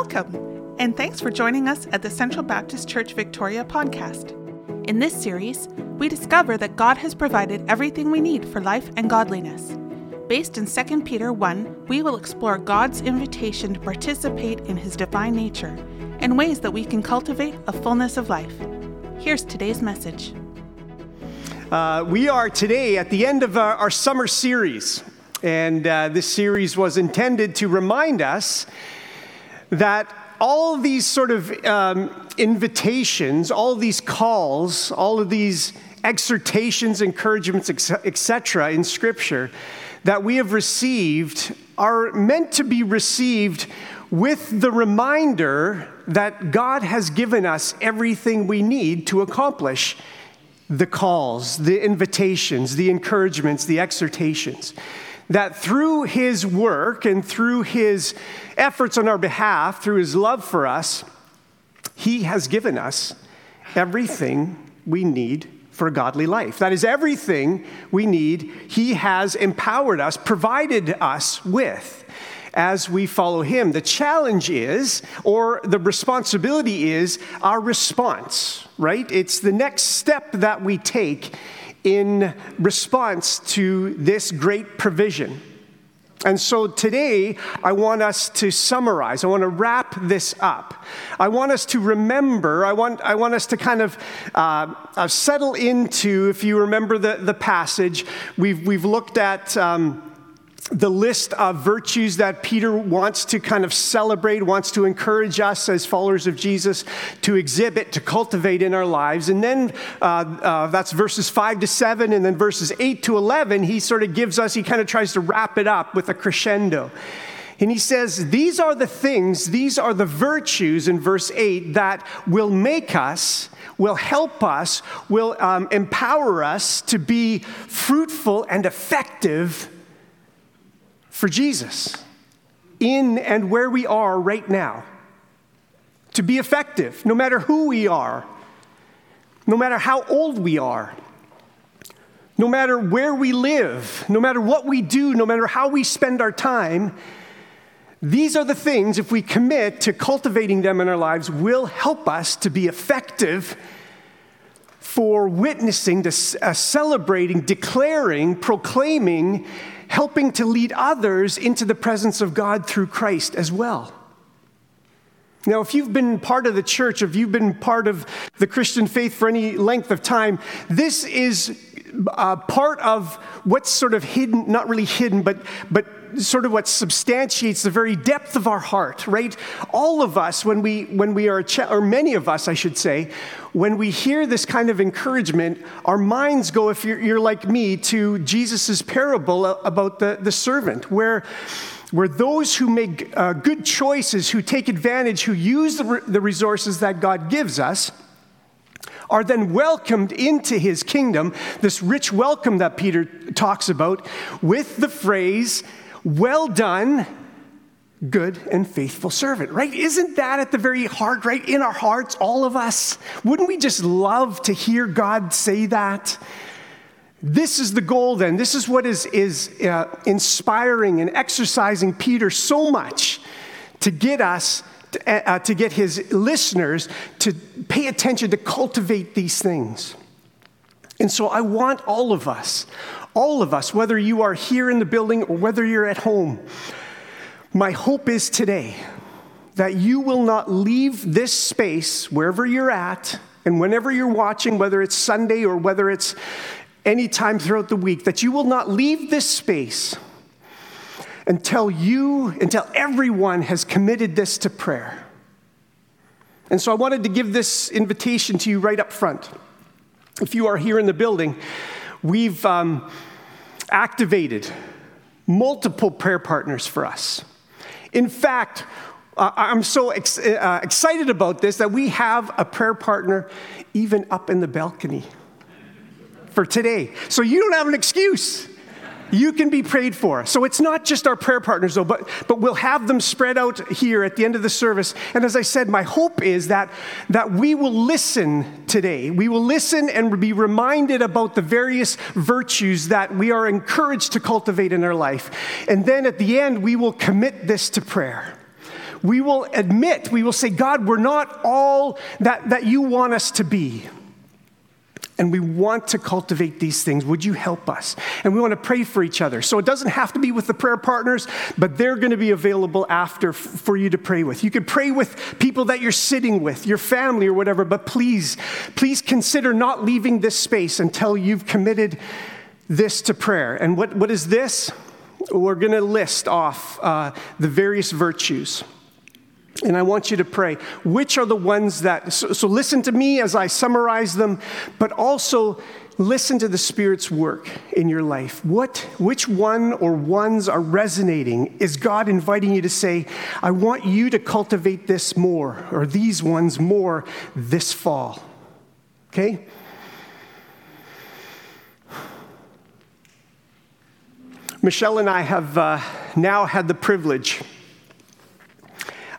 Welcome, and thanks for joining us at the Central Baptist Church Victoria podcast. In this series, we discover that God has provided everything we need for life and godliness. Based in 2 Peter 1, we will explore God's invitation to participate in His divine nature and ways that we can cultivate a fullness of life. Here's today's message. We are today at the end of our summer series, and this series was intended to remind us that all these sort of invitations, all these calls, all of these exhortations, encouragements, etc. in Scripture that we have received are meant to be received with the reminder that God has given us everything we need to accomplish the calls, the invitations, the encouragements, the exhortations, that through His work and through His efforts on our behalf, through His love for us, He has given us everything we need for a godly life. That is everything we need. He has empowered us, provided us with as we follow Him. The challenge is, or the responsibility is, our response, right? It's the next step that we take in response to this great provision. And so today, I want us to summarize. I want to wrap this up. I want us to remember. I want us to kind of settle into, if you remember the passage, we've looked at the list of virtues that Peter wants to kind of celebrate, wants to encourage us as followers of Jesus to exhibit, to cultivate in our lives. And then that's verses 5 to 7, and then verses 8 to 11, he sort of gives us, he kind of tries to wrap it up with a crescendo. And he says, these are the things, these are the virtues in verse 8 that will make us, will help us, will empower us to be fruitful and effective for Jesus, in and where we are right now, to be effective, no matter who we are, no matter how old we are, no matter where we live, no matter what we do, no matter how we spend our time. These are the things, if we commit to cultivating them in our lives, will help us to be effective for witnessing, to celebrating, declaring, proclaiming, helping to lead others into the presence of God through Christ as well. Now, if you've been part of the church, if you've been part of the Christian faith for any length of time, this is part of what's sort of hidden, not really hidden, but sort of what substantiates the very depth of our heart, right? All of us, or many of us, I should say, when we hear this kind of encouragement, our minds go, if you're like me, to Jesus's parable about the servant, where those who make good choices, who take advantage, who use the resources that God gives us, are then welcomed into His kingdom, this rich welcome that Peter talks about, with the phrase, "Well done, good and faithful servant," right? Isn't that at the very heart, right? In our hearts, all of us. Wouldn't we just love to hear God say that? This is the goal then. This is what is inspiring and exercising Peter so much to get us, to get his listeners to pay attention, to cultivate these things. And so I want all of us, whether you are here in the building or whether you're at home, my hope is today that you will not leave this space, wherever you're at, and whenever you're watching, whether it's Sunday or whether it's any time throughout the week, that you will not leave this space until everyone has committed this to prayer. And so I wanted to give this invitation to you right up front. If you are here in the building, we've activated multiple prayer partners for us. In fact, I'm so excited about this that we have a prayer partner even up in the balcony for today. So you don't have an excuse. You can be prayed for. So it's not just our prayer partners, though, but we'll have them spread out here at the end of the service. And as I said, my hope is that we will listen today. We will listen and be reminded about the various virtues that we are encouraged to cultivate in our life. And then at the end, we will commit this to prayer. we will admit, we will say, God, we're not all that you want us to be. And we want to cultivate these things. Would you help us? And we want to pray for each other. So it doesn't have to be with the prayer partners, but they're going to be available after for you to pray with. You could pray with people that you're sitting with, your family or whatever, but please consider not leaving this space until you've committed this to prayer. And what is this? We're going to list off the various virtues. And I want you to pray, which are the ones that, so listen to me as I summarize them, but also listen to the Spirit's work in your life. Which one or ones are resonating? Is God inviting you to say, I want you to cultivate this more, or these ones more this fall? Okay? Michelle and I have now had the privilege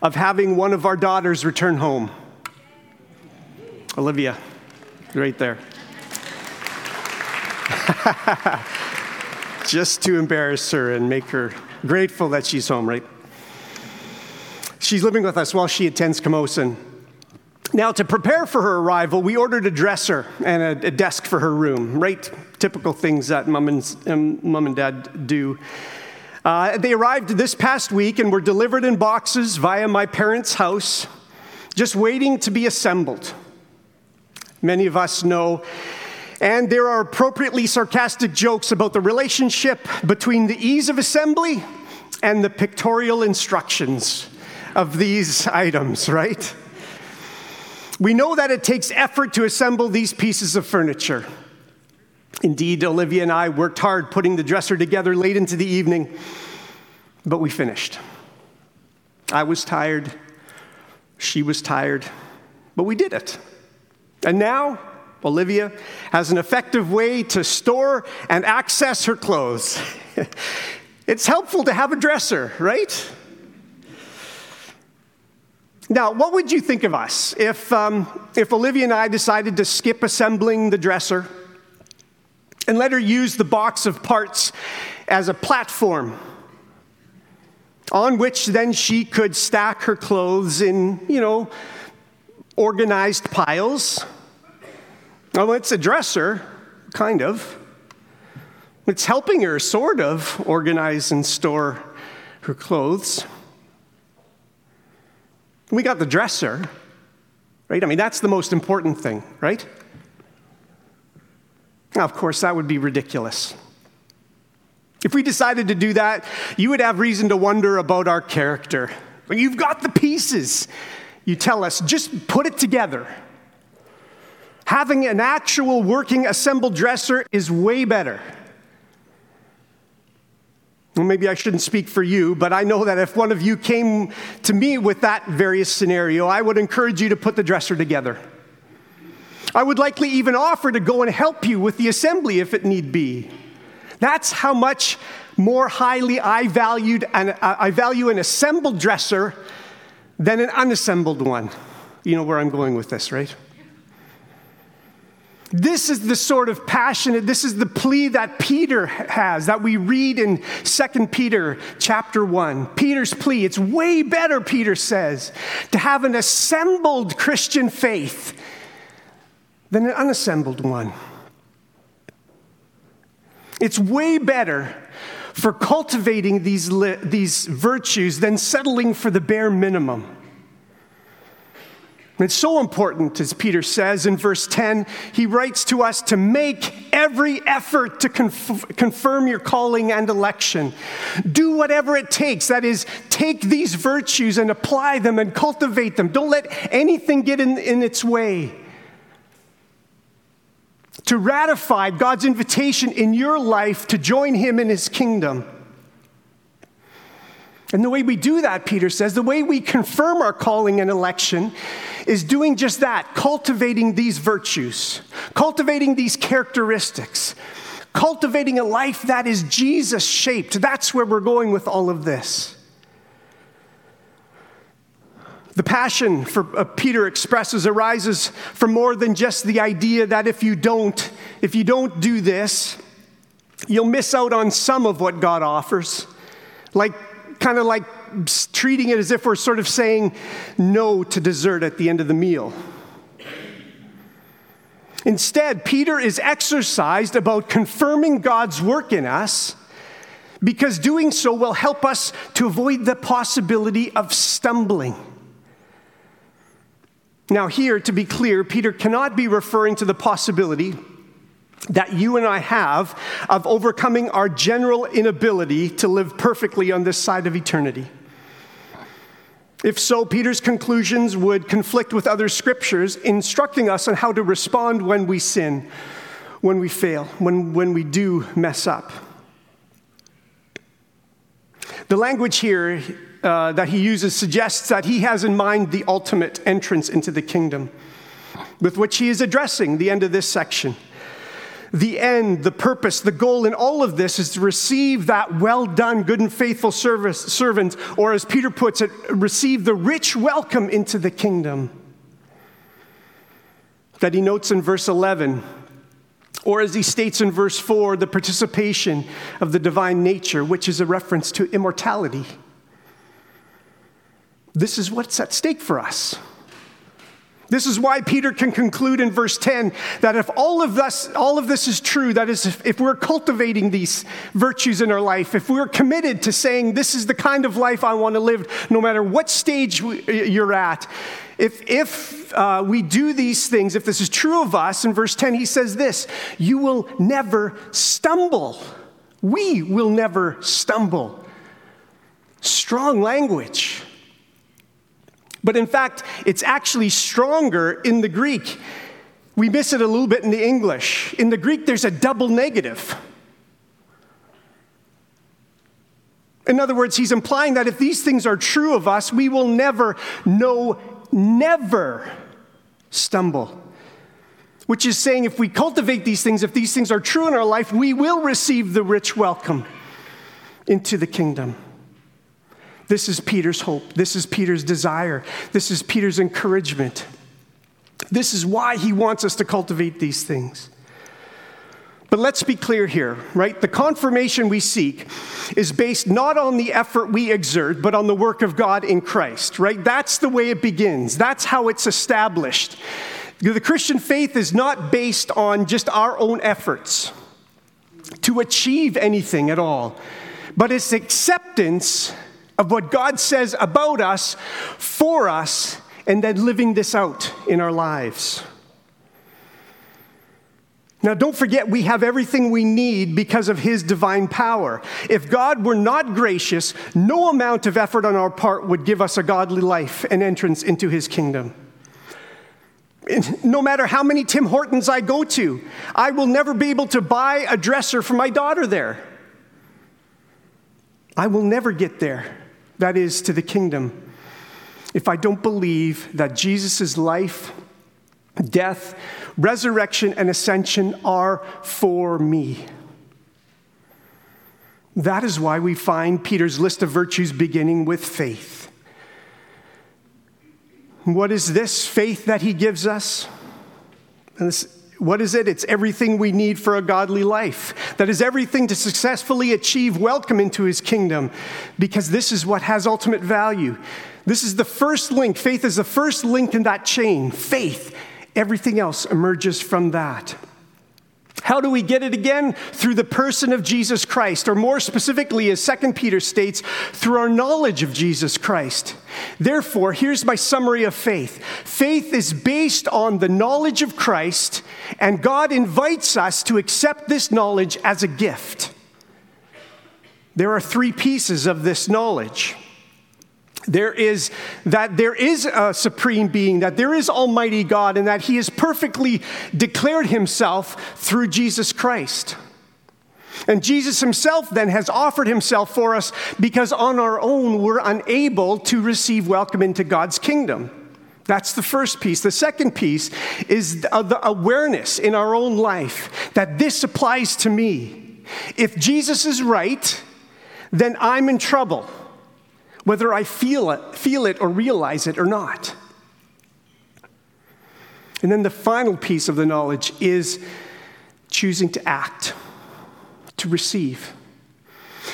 of having one of our daughters return home. Olivia, right there. Just to embarrass her and make her grateful that she's home, right? She's living with us while she attends Camosun. Now, to prepare for her arrival, we ordered a dresser and a desk for her room, right? Typical things that mom and dad do. They arrived this past week and were delivered in boxes via my parents' house, just waiting to be assembled. Many of us know, and there are appropriately sarcastic jokes about the relationship between the ease of assembly and the pictorial instructions of these items, right? We know that it takes effort to assemble these pieces of furniture. Indeed, Olivia and I worked hard putting the dresser together late into the evening, but we finished. I was tired, she was tired, but we did it. And now, Olivia has an effective way to store and access her clothes. It's helpful to have a dresser, right? Now, what would you think of us if Olivia and I decided to skip assembling the dresser and let her use the box of parts as a platform on which then she could stack her clothes in, organized piles? Well, it's a dresser, kind of. It's helping her sort of organize and store her clothes. We got the dresser, right? I mean, that's the most important thing, right? Now, of course, that would be ridiculous. If we decided to do that, you would have reason to wonder about our character. You've got the pieces. You tell us, just put it together. Having an actual working assembled dresser is way better. Well, maybe I shouldn't speak for you, but I know that if one of you came to me with that various scenario, I would encourage you to put the dresser together. I would likely even offer to go and help you with the assembly if it need be. That's how much more highly I value an assembled dresser than an unassembled one. You know where I'm going with this, right? This is the sort of passionate, this is the plea that Peter has, that we read in 2 Peter chapter 1. Peter's plea, it's way better, Peter says, to have an assembled Christian faith than an unassembled one. It's way better for cultivating these virtues than settling for the bare minimum. It's so important, as Peter says in verse 10, he writes to us to make every effort to confirm your calling and election. Do whatever it takes. That is, take these virtues and apply them and cultivate them. Don't let anything get in its way. To ratify God's invitation in your life to join him in his kingdom. And the way we do that, Peter says, the way we confirm our calling and election is doing just that, cultivating these virtues, cultivating these characteristics, cultivating a life that is Jesus-shaped. That's where we're going with all of this. The passion for Peter expresses arises from more than just the idea that if you don't do this, you'll miss out on some of what God offers, like kind of like treating it as if we're sort of saying no to dessert at the end of the meal. Instead, Peter is exercised about confirming God's work in us, because doing so will help us to avoid the possibility of stumbling. Now here, to be clear, Peter cannot be referring to the possibility that you and I have of overcoming our general inability to live perfectly on this side of eternity. If so, Peter's conclusions would conflict with other scriptures, instructing us on how to respond when we sin, when we fail, when we do mess up. The language here that he uses suggests that he has in mind the ultimate entrance into the kingdom, with which he is addressing the end of this section. The end, the purpose, the goal in all of this is to receive that well done, good and faithful servant, or as Peter puts it, receive the rich welcome into the kingdom that he notes in verse 11, or as he states in verse 4, the participation of the divine nature, which is a reference to immortality. This is what's at stake for us. This is why Peter can conclude in verse 10 that if all of this is true, that is, if we're cultivating these virtues in our life, if we're committed to saying, this is the kind of life I want to live, no matter what stage you're at, if we do these things, if this is true of us, in verse 10 he says this, you will never stumble. We will never stumble. Strong language. But in fact, it's actually stronger in the Greek. We miss it a little bit in the English. In the Greek, there's a double negative. In other words, he's implying that if these things are true of us, we will never stumble. Which is saying if we cultivate these things, if these things are true in our life, we will receive the rich welcome into the kingdom. This is Peter's hope. This is Peter's desire. This is Peter's encouragement. This is why he wants us to cultivate these things. But let's be clear here, right? The confirmation we seek is based not on the effort we exert, but on the work of God in Christ, right? That's the way it begins. That's how it's established. The Christian faith is not based on just our own efforts to achieve anything at all, but it's acceptance of what God says about us, for us, and then living this out in our lives. Now, don't forget, we have everything we need because of His divine power. If God were not gracious, no amount of effort on our part would give us a godly life and entrance into His kingdom. No matter how many Tim Hortons I go to, I will never be able to buy a dresser for my daughter there. I will never get there. That is, to the kingdom, if I don't believe that Jesus' life, death, resurrection, and ascension are for me. That is why we find Peter's list of virtues beginning with faith. What is this faith that he gives us? What is it? It's everything we need for a godly life. That is everything to successfully achieve welcome into His kingdom, because this is what has ultimate value. This is the first link. Faith is the first link in that chain. Faith. Everything else emerges from that. How do we get it again? Through the person of Jesus Christ, or more specifically, as 2 Peter states, through our knowledge of Jesus Christ. Therefore, here's my summary of faith. Faith is based on the knowledge of Christ, and God invites us to accept this knowledge as a gift. There are three pieces of this knowledge. There is a supreme being, that there is Almighty God, and that He has perfectly declared Himself through Jesus Christ. And Jesus Himself then has offered Himself for us, because on our own we're unable to receive welcome into God's kingdom. That's the first piece. The second piece is the awareness in our own life that this applies to me. If Jesus is right, then I'm in trouble, whether I feel it or realize it or not. And then the final piece of the knowledge is choosing to act, to receive.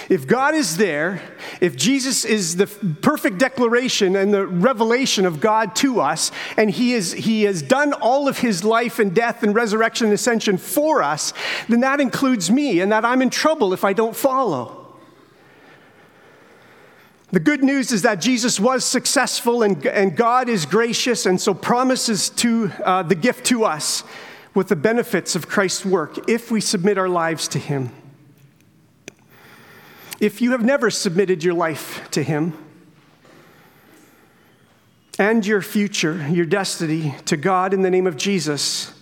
If God is there, if Jesus is the perfect declaration and the revelation of God to us, and he has done all of his life and death and resurrection and ascension for us, then that includes me, and that I'm in trouble if I don't follow. The good news is that Jesus was successful, and God is gracious, and so promises to the gift to us with the benefits of Christ's work if we submit our lives to him. If you have never submitted your life to him and your future, your destiny to God in the name of Jesus,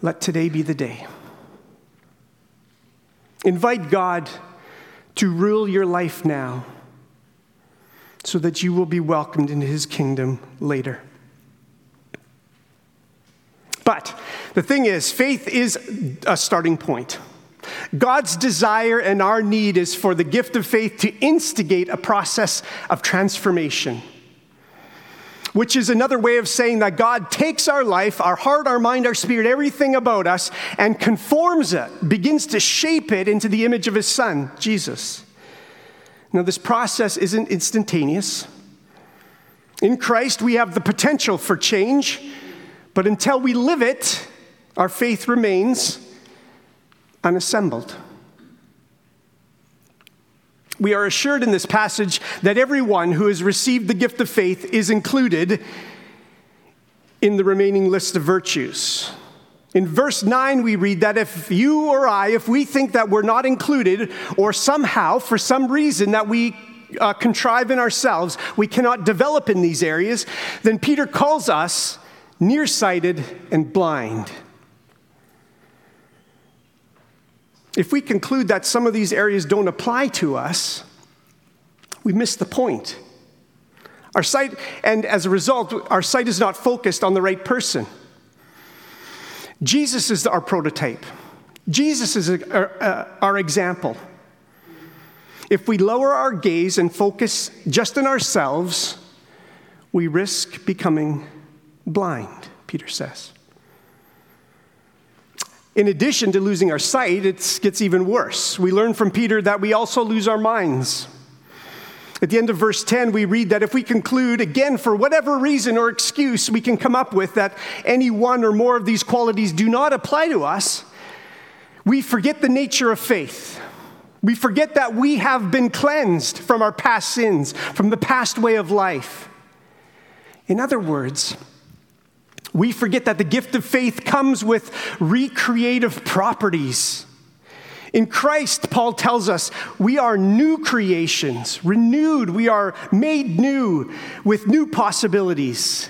let today be the day. Invite God to rule your life now so that you will be welcomed into his kingdom later. But the thing is, faith is a starting point. God's desire and our need is for the gift of faith to instigate a process of transformation, which is another way of saying that God takes our life, our heart, our mind, our spirit, everything about us, and conforms it, begins to shape it into the image of his Son, Jesus. Now, this process isn't instantaneous. In Christ, we have the potential for change, but until we live it, our faith remains unassembled. We are assured in this passage that everyone who has received the gift of faith is included in the remaining list of virtues. In verse 9, we read that if you or I, if we think that we're not included, or somehow, for some reason that we contrive in ourselves, we cannot develop in these areas, then Peter calls us nearsighted and blind. If we conclude that some of these areas don't apply to us, we miss the point. Our sight, and as a result, our sight is not focused on the right person. Jesus is our prototype. Jesus is our example. If we lower our gaze and focus just on ourselves, we risk becoming blind, Peter says. In addition to losing our sight, it gets even worse. We learn from Peter that we also lose our minds. At the end of verse 10, we read that if we conclude, again, for whatever reason or excuse we can come up with, that any one or more of these qualities do not apply to us, we forget the nature of faith. We forget that we have been cleansed from our past sins, from the past way of life. In other words, we forget that the gift of faith comes with recreative properties. In Christ, Paul tells us, we are new creations, renewed. We are made new with new possibilities.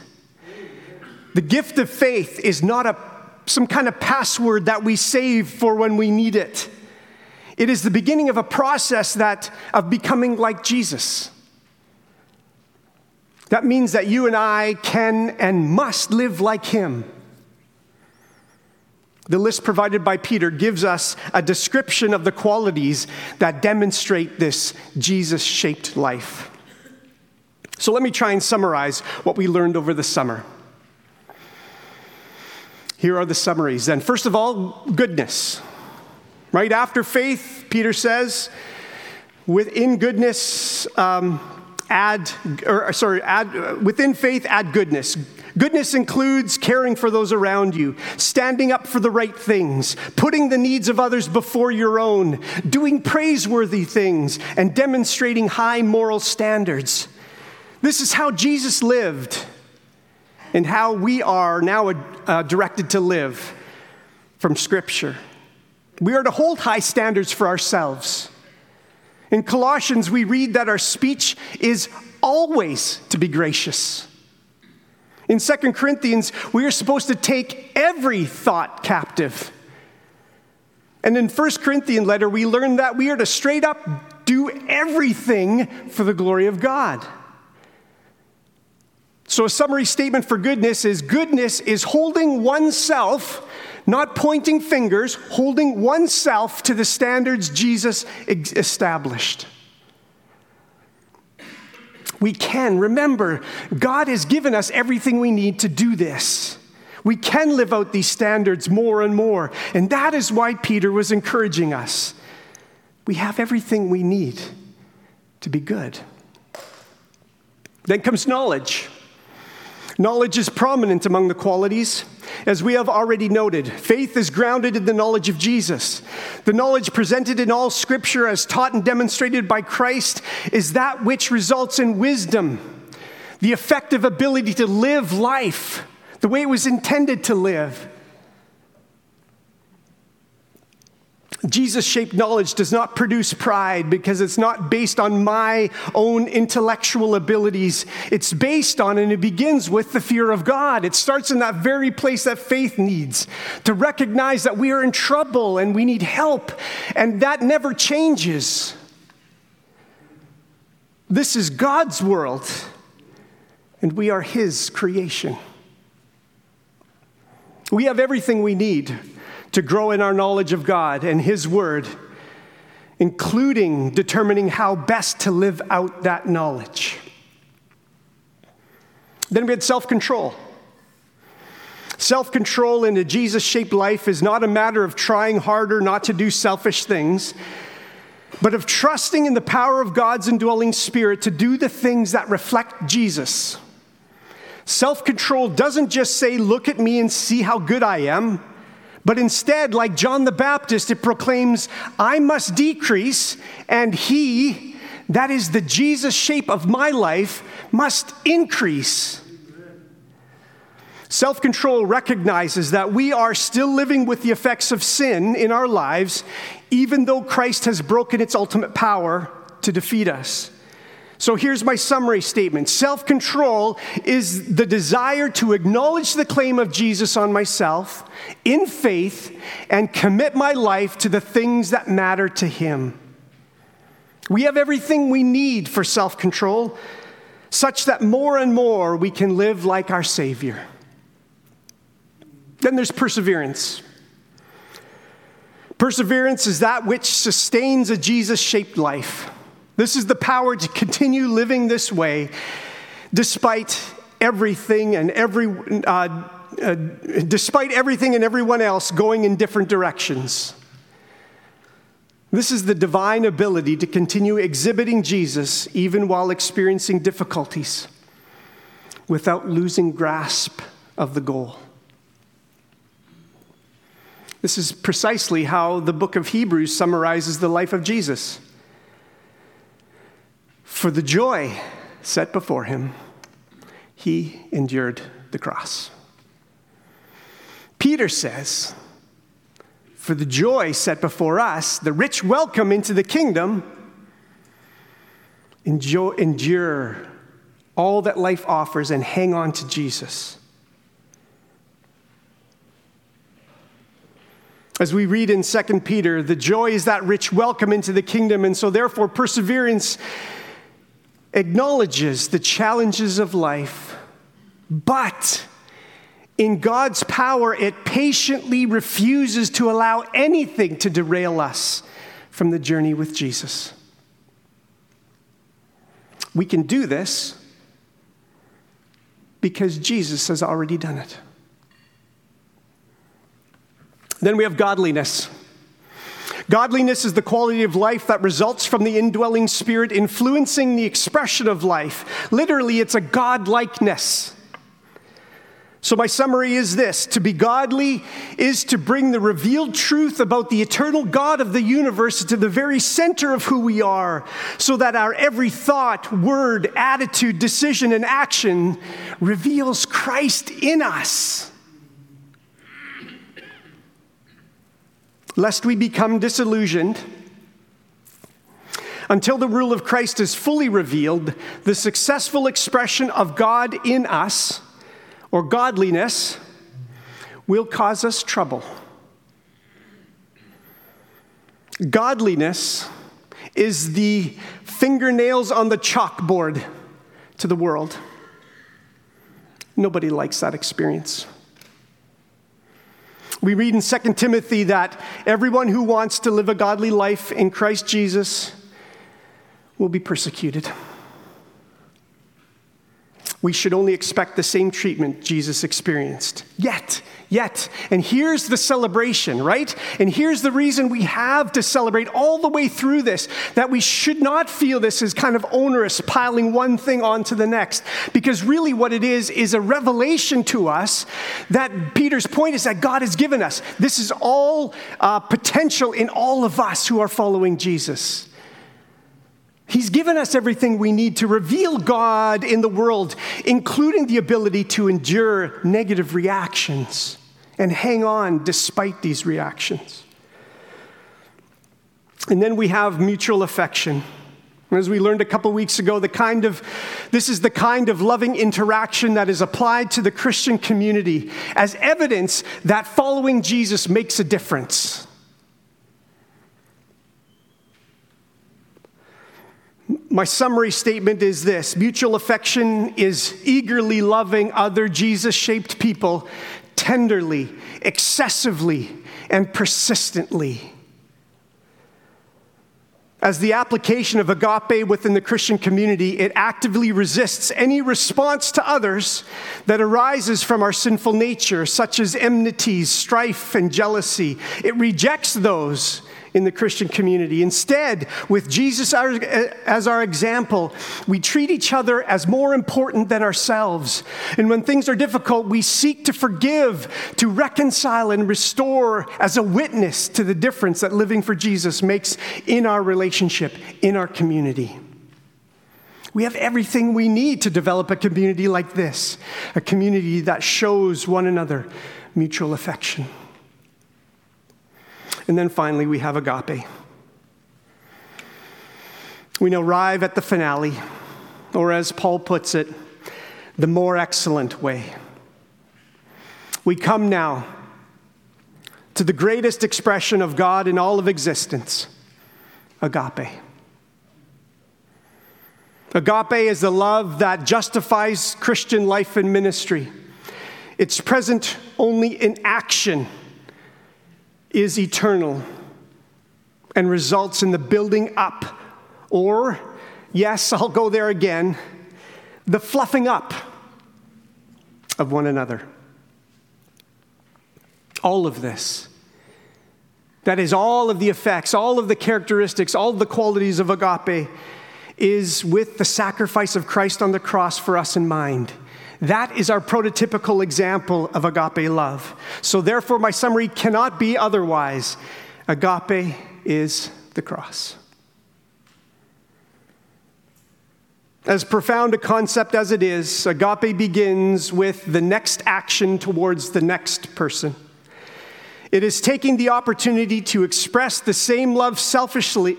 The gift of faith is not some kind of password that we save for when we need it. It is the beginning of a process of becoming like Jesus. That means that you and I can and must live like him. The list provided by Peter gives us a description of the qualities that demonstrate this Jesus-shaped life. So let me try and summarize what we learned over the summer. Here are the summaries then. First of all, goodness. Right after faith, Peter says, within goodness, within faith, add goodness. Goodness includes caring for those around you, standing up for the right things, putting the needs of others before your own, doing praiseworthy things, and demonstrating high moral standards. This is how Jesus lived and how we are now directed to live from Scripture. We are to hold high standards for ourselves. In Colossians, we read that our speech is always to be gracious. In 2 Corinthians, we are supposed to take every thought captive. And in 1 Corinthians letter, we learn that we are to straight up do everything for the glory of God. So a summary statement for goodness is holding oneself, not pointing fingers, holding oneself to the standards Jesus established. We can remember God has given us everything we need to do this. We can live out these standards more and more, and that is why Peter was encouraging us. we have everything we need to be good. Then comes knowledge. Knowledge is prominent among the qualities. As we have already noted, faith is grounded in the knowledge of Jesus. The knowledge presented in all Scripture as taught and demonstrated by Christ is that which results in wisdom, the effective ability to live life the way it was intended to live. Jesus-shaped knowledge does not produce pride because it's not based on my own intellectual abilities. It's based on, and it begins with, the fear of God. It starts in that very place that faith needs, to recognize that we are in trouble and we need help, and that never changes. This is God's world, and we are His creation. We have everything we need to grow in our knowledge of God and His Word, including determining how best to live out that knowledge. Then we had self-control. Self-control in a Jesus-shaped life is not a matter of trying harder not to do selfish things, but of trusting in the power of God's indwelling Spirit to do the things that reflect Jesus. Self-control doesn't just say, look at me and see how good I am, but instead, like John the Baptist, it proclaims, I must decrease, and He, that is the Jesus shape of my life, must increase. Self-control recognizes that we are still living with the effects of sin in our lives, even though Christ has broken its ultimate power to defeat us. So here's my summary statement. Self-control is the desire to acknowledge the claim of Jesus on myself in faith and commit my life to the things that matter to Him. We have everything we need for self-control, such that more and more we can live like our Savior. Then there's perseverance. Perseverance is that which sustains a Jesus-shaped life. This is the power to continue living this way despite everything and everyone else going in different directions. This is the divine ability to continue exhibiting Jesus even while experiencing difficulties without losing grasp of the goal. This is precisely how the book of Hebrews summarizes the life of Jesus. For the joy set before Him, He endured the cross. Peter says, for the joy set before us, the rich welcome into the kingdom, endure all that life offers and hang on to Jesus. As we read in 2 Peter, the joy is that rich welcome into the kingdom, and so therefore perseverance acknowledges the challenges of life, but in God's power, it patiently refuses to allow anything to derail us from the journey with Jesus. We can do this because Jesus has already done it. Then we have godliness. Godliness is the quality of life that results from the indwelling Spirit influencing the expression of life. Literally, it's a godlikeness. So my summary is this: to be godly is to bring the revealed truth about the eternal God of the universe to the very center of who we are, so that our every thought, word, attitude, decision, and action reveals Christ in us. Lest we become disillusioned, until the rule of Christ is fully revealed, the successful expression of God in us, or godliness, will cause us trouble. Godliness is the fingernails on the chalkboard to the world. Nobody likes that experience. We read in 2 Timothy that everyone who wants to live a godly life in Christ Jesus will be persecuted. We should only expect the same treatment Jesus experienced. Yet, yet. And here's the celebration, right? And here's the reason we have to celebrate all the way through this, that we should not feel this is kind of onerous, piling one thing onto the next. Because really what it is a revelation to us that Peter's point is that God has given us. This is all potential in all of us who are following Jesus. He's given us everything we need to reveal God in the world, including the ability to endure negative reactions and hang on despite these reactions. And then we have mutual affection. As we learned a couple weeks ago, this is the kind of loving interaction that is applied to the Christian community as evidence that following Jesus makes a difference. My summary statement is this: mutual affection is eagerly loving other Jesus-shaped people tenderly, excessively, and persistently. As the application of agape within the Christian community, it actively resists any response to others that arises from our sinful nature, such as enmities, strife, and jealousy. It rejects those in the Christian community. Instead, with Jesus as our example, we treat each other as more important than ourselves. And when things are difficult, we seek to forgive, to reconcile, and restore as a witness to the difference that living for Jesus makes in our relationship, in our community. We have everything we need to develop a community like this, a community that shows one another mutual affection. And then finally, we have agape. We now arrive at the finale, or as Paul puts it, the more excellent way. We come now to the greatest expression of God in all of existence, agape. Agape is the love that justifies Christian life and ministry. It's present only in action, is eternal, and results in the building up, or, yes, I'll go there again, the fluffing up of one another. All of this. That is, all of the effects, all of the characteristics, all of the qualities of agape is with the sacrifice of Christ on the cross for us in mind. That is our prototypical example of agape love. So therefore, my summary cannot be otherwise. Agape is the cross. As profound a concept as it is, agape begins with the next action towards the next person. It is taking the opportunity to express the same love selflessly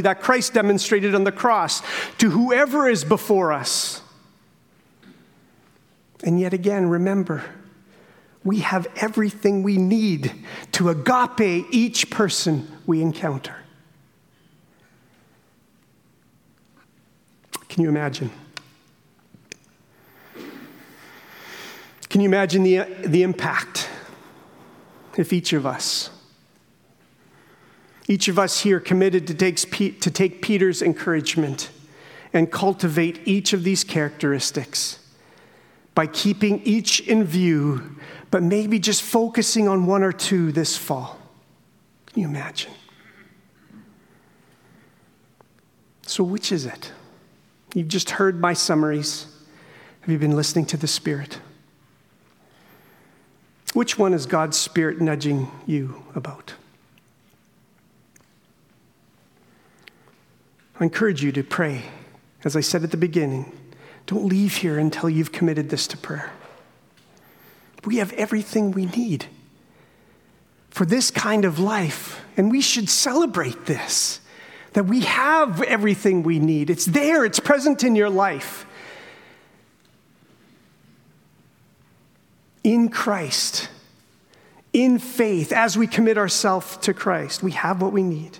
that Christ demonstrated on the cross to whoever is before us. And yet again, remember, we have everything we need to agape each person we encounter. Can you imagine? Can you imagine the impact if each of us here committed to take Peter's encouragement and cultivate each of these characteristics? By keeping each in view, but maybe just focusing on one or two this fall. Can you imagine? So which is it? You've just heard my summaries. Have you been listening to the Spirit? Which one is God's Spirit nudging you about? I encourage you to pray, as I said at the beginning. Don't leave here until you've committed this to prayer. We have everything we need for this kind of life, and we should celebrate this, that we have everything we need. It's there, it's present in your life. In Christ, in faith, as we commit ourselves to Christ, we have what we need.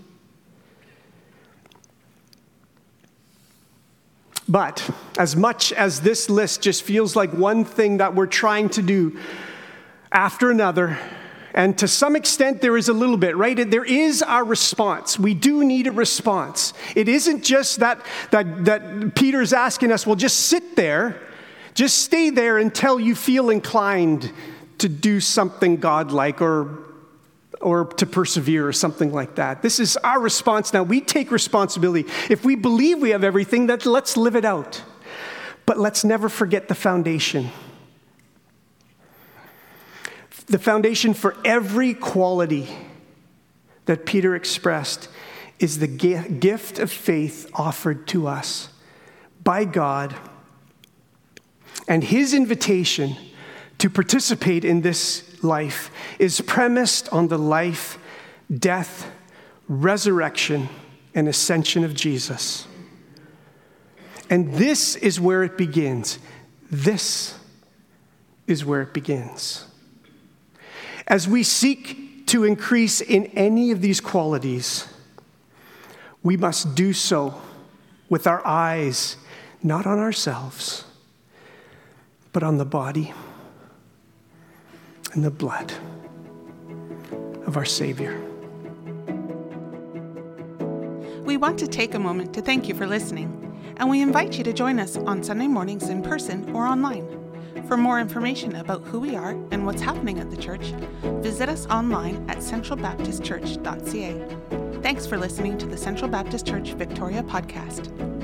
But as much as this list just feels like one thing that we're trying to do after another, and to some extent there is a little bit, right? There is our response. We do need a response. It isn't just that Peter's asking us, well, just sit there, just stay there until you feel inclined to do something godlike or to persevere or something like that. This is our response now. We take responsibility. If we believe we have everything, then let's live it out. But let's never forget the foundation. The foundation for every quality that Peter expressed is the gift of faith offered to us by God and his invitation to participate in this life is premised on the life, death, resurrection, and ascension of Jesus. And this is where it begins. This is where it begins. As we seek to increase in any of these qualities, we must do so with our eyes, not on ourselves, but on the body and the blood of our Savior. We want to take a moment to thank you for listening, and we invite you to join us on Sunday mornings in person or online. For more information about who we are and what's happening at the church, visit us online at centralbaptistchurch.ca. Thanks for listening to the Central Baptist Church Victoria podcast.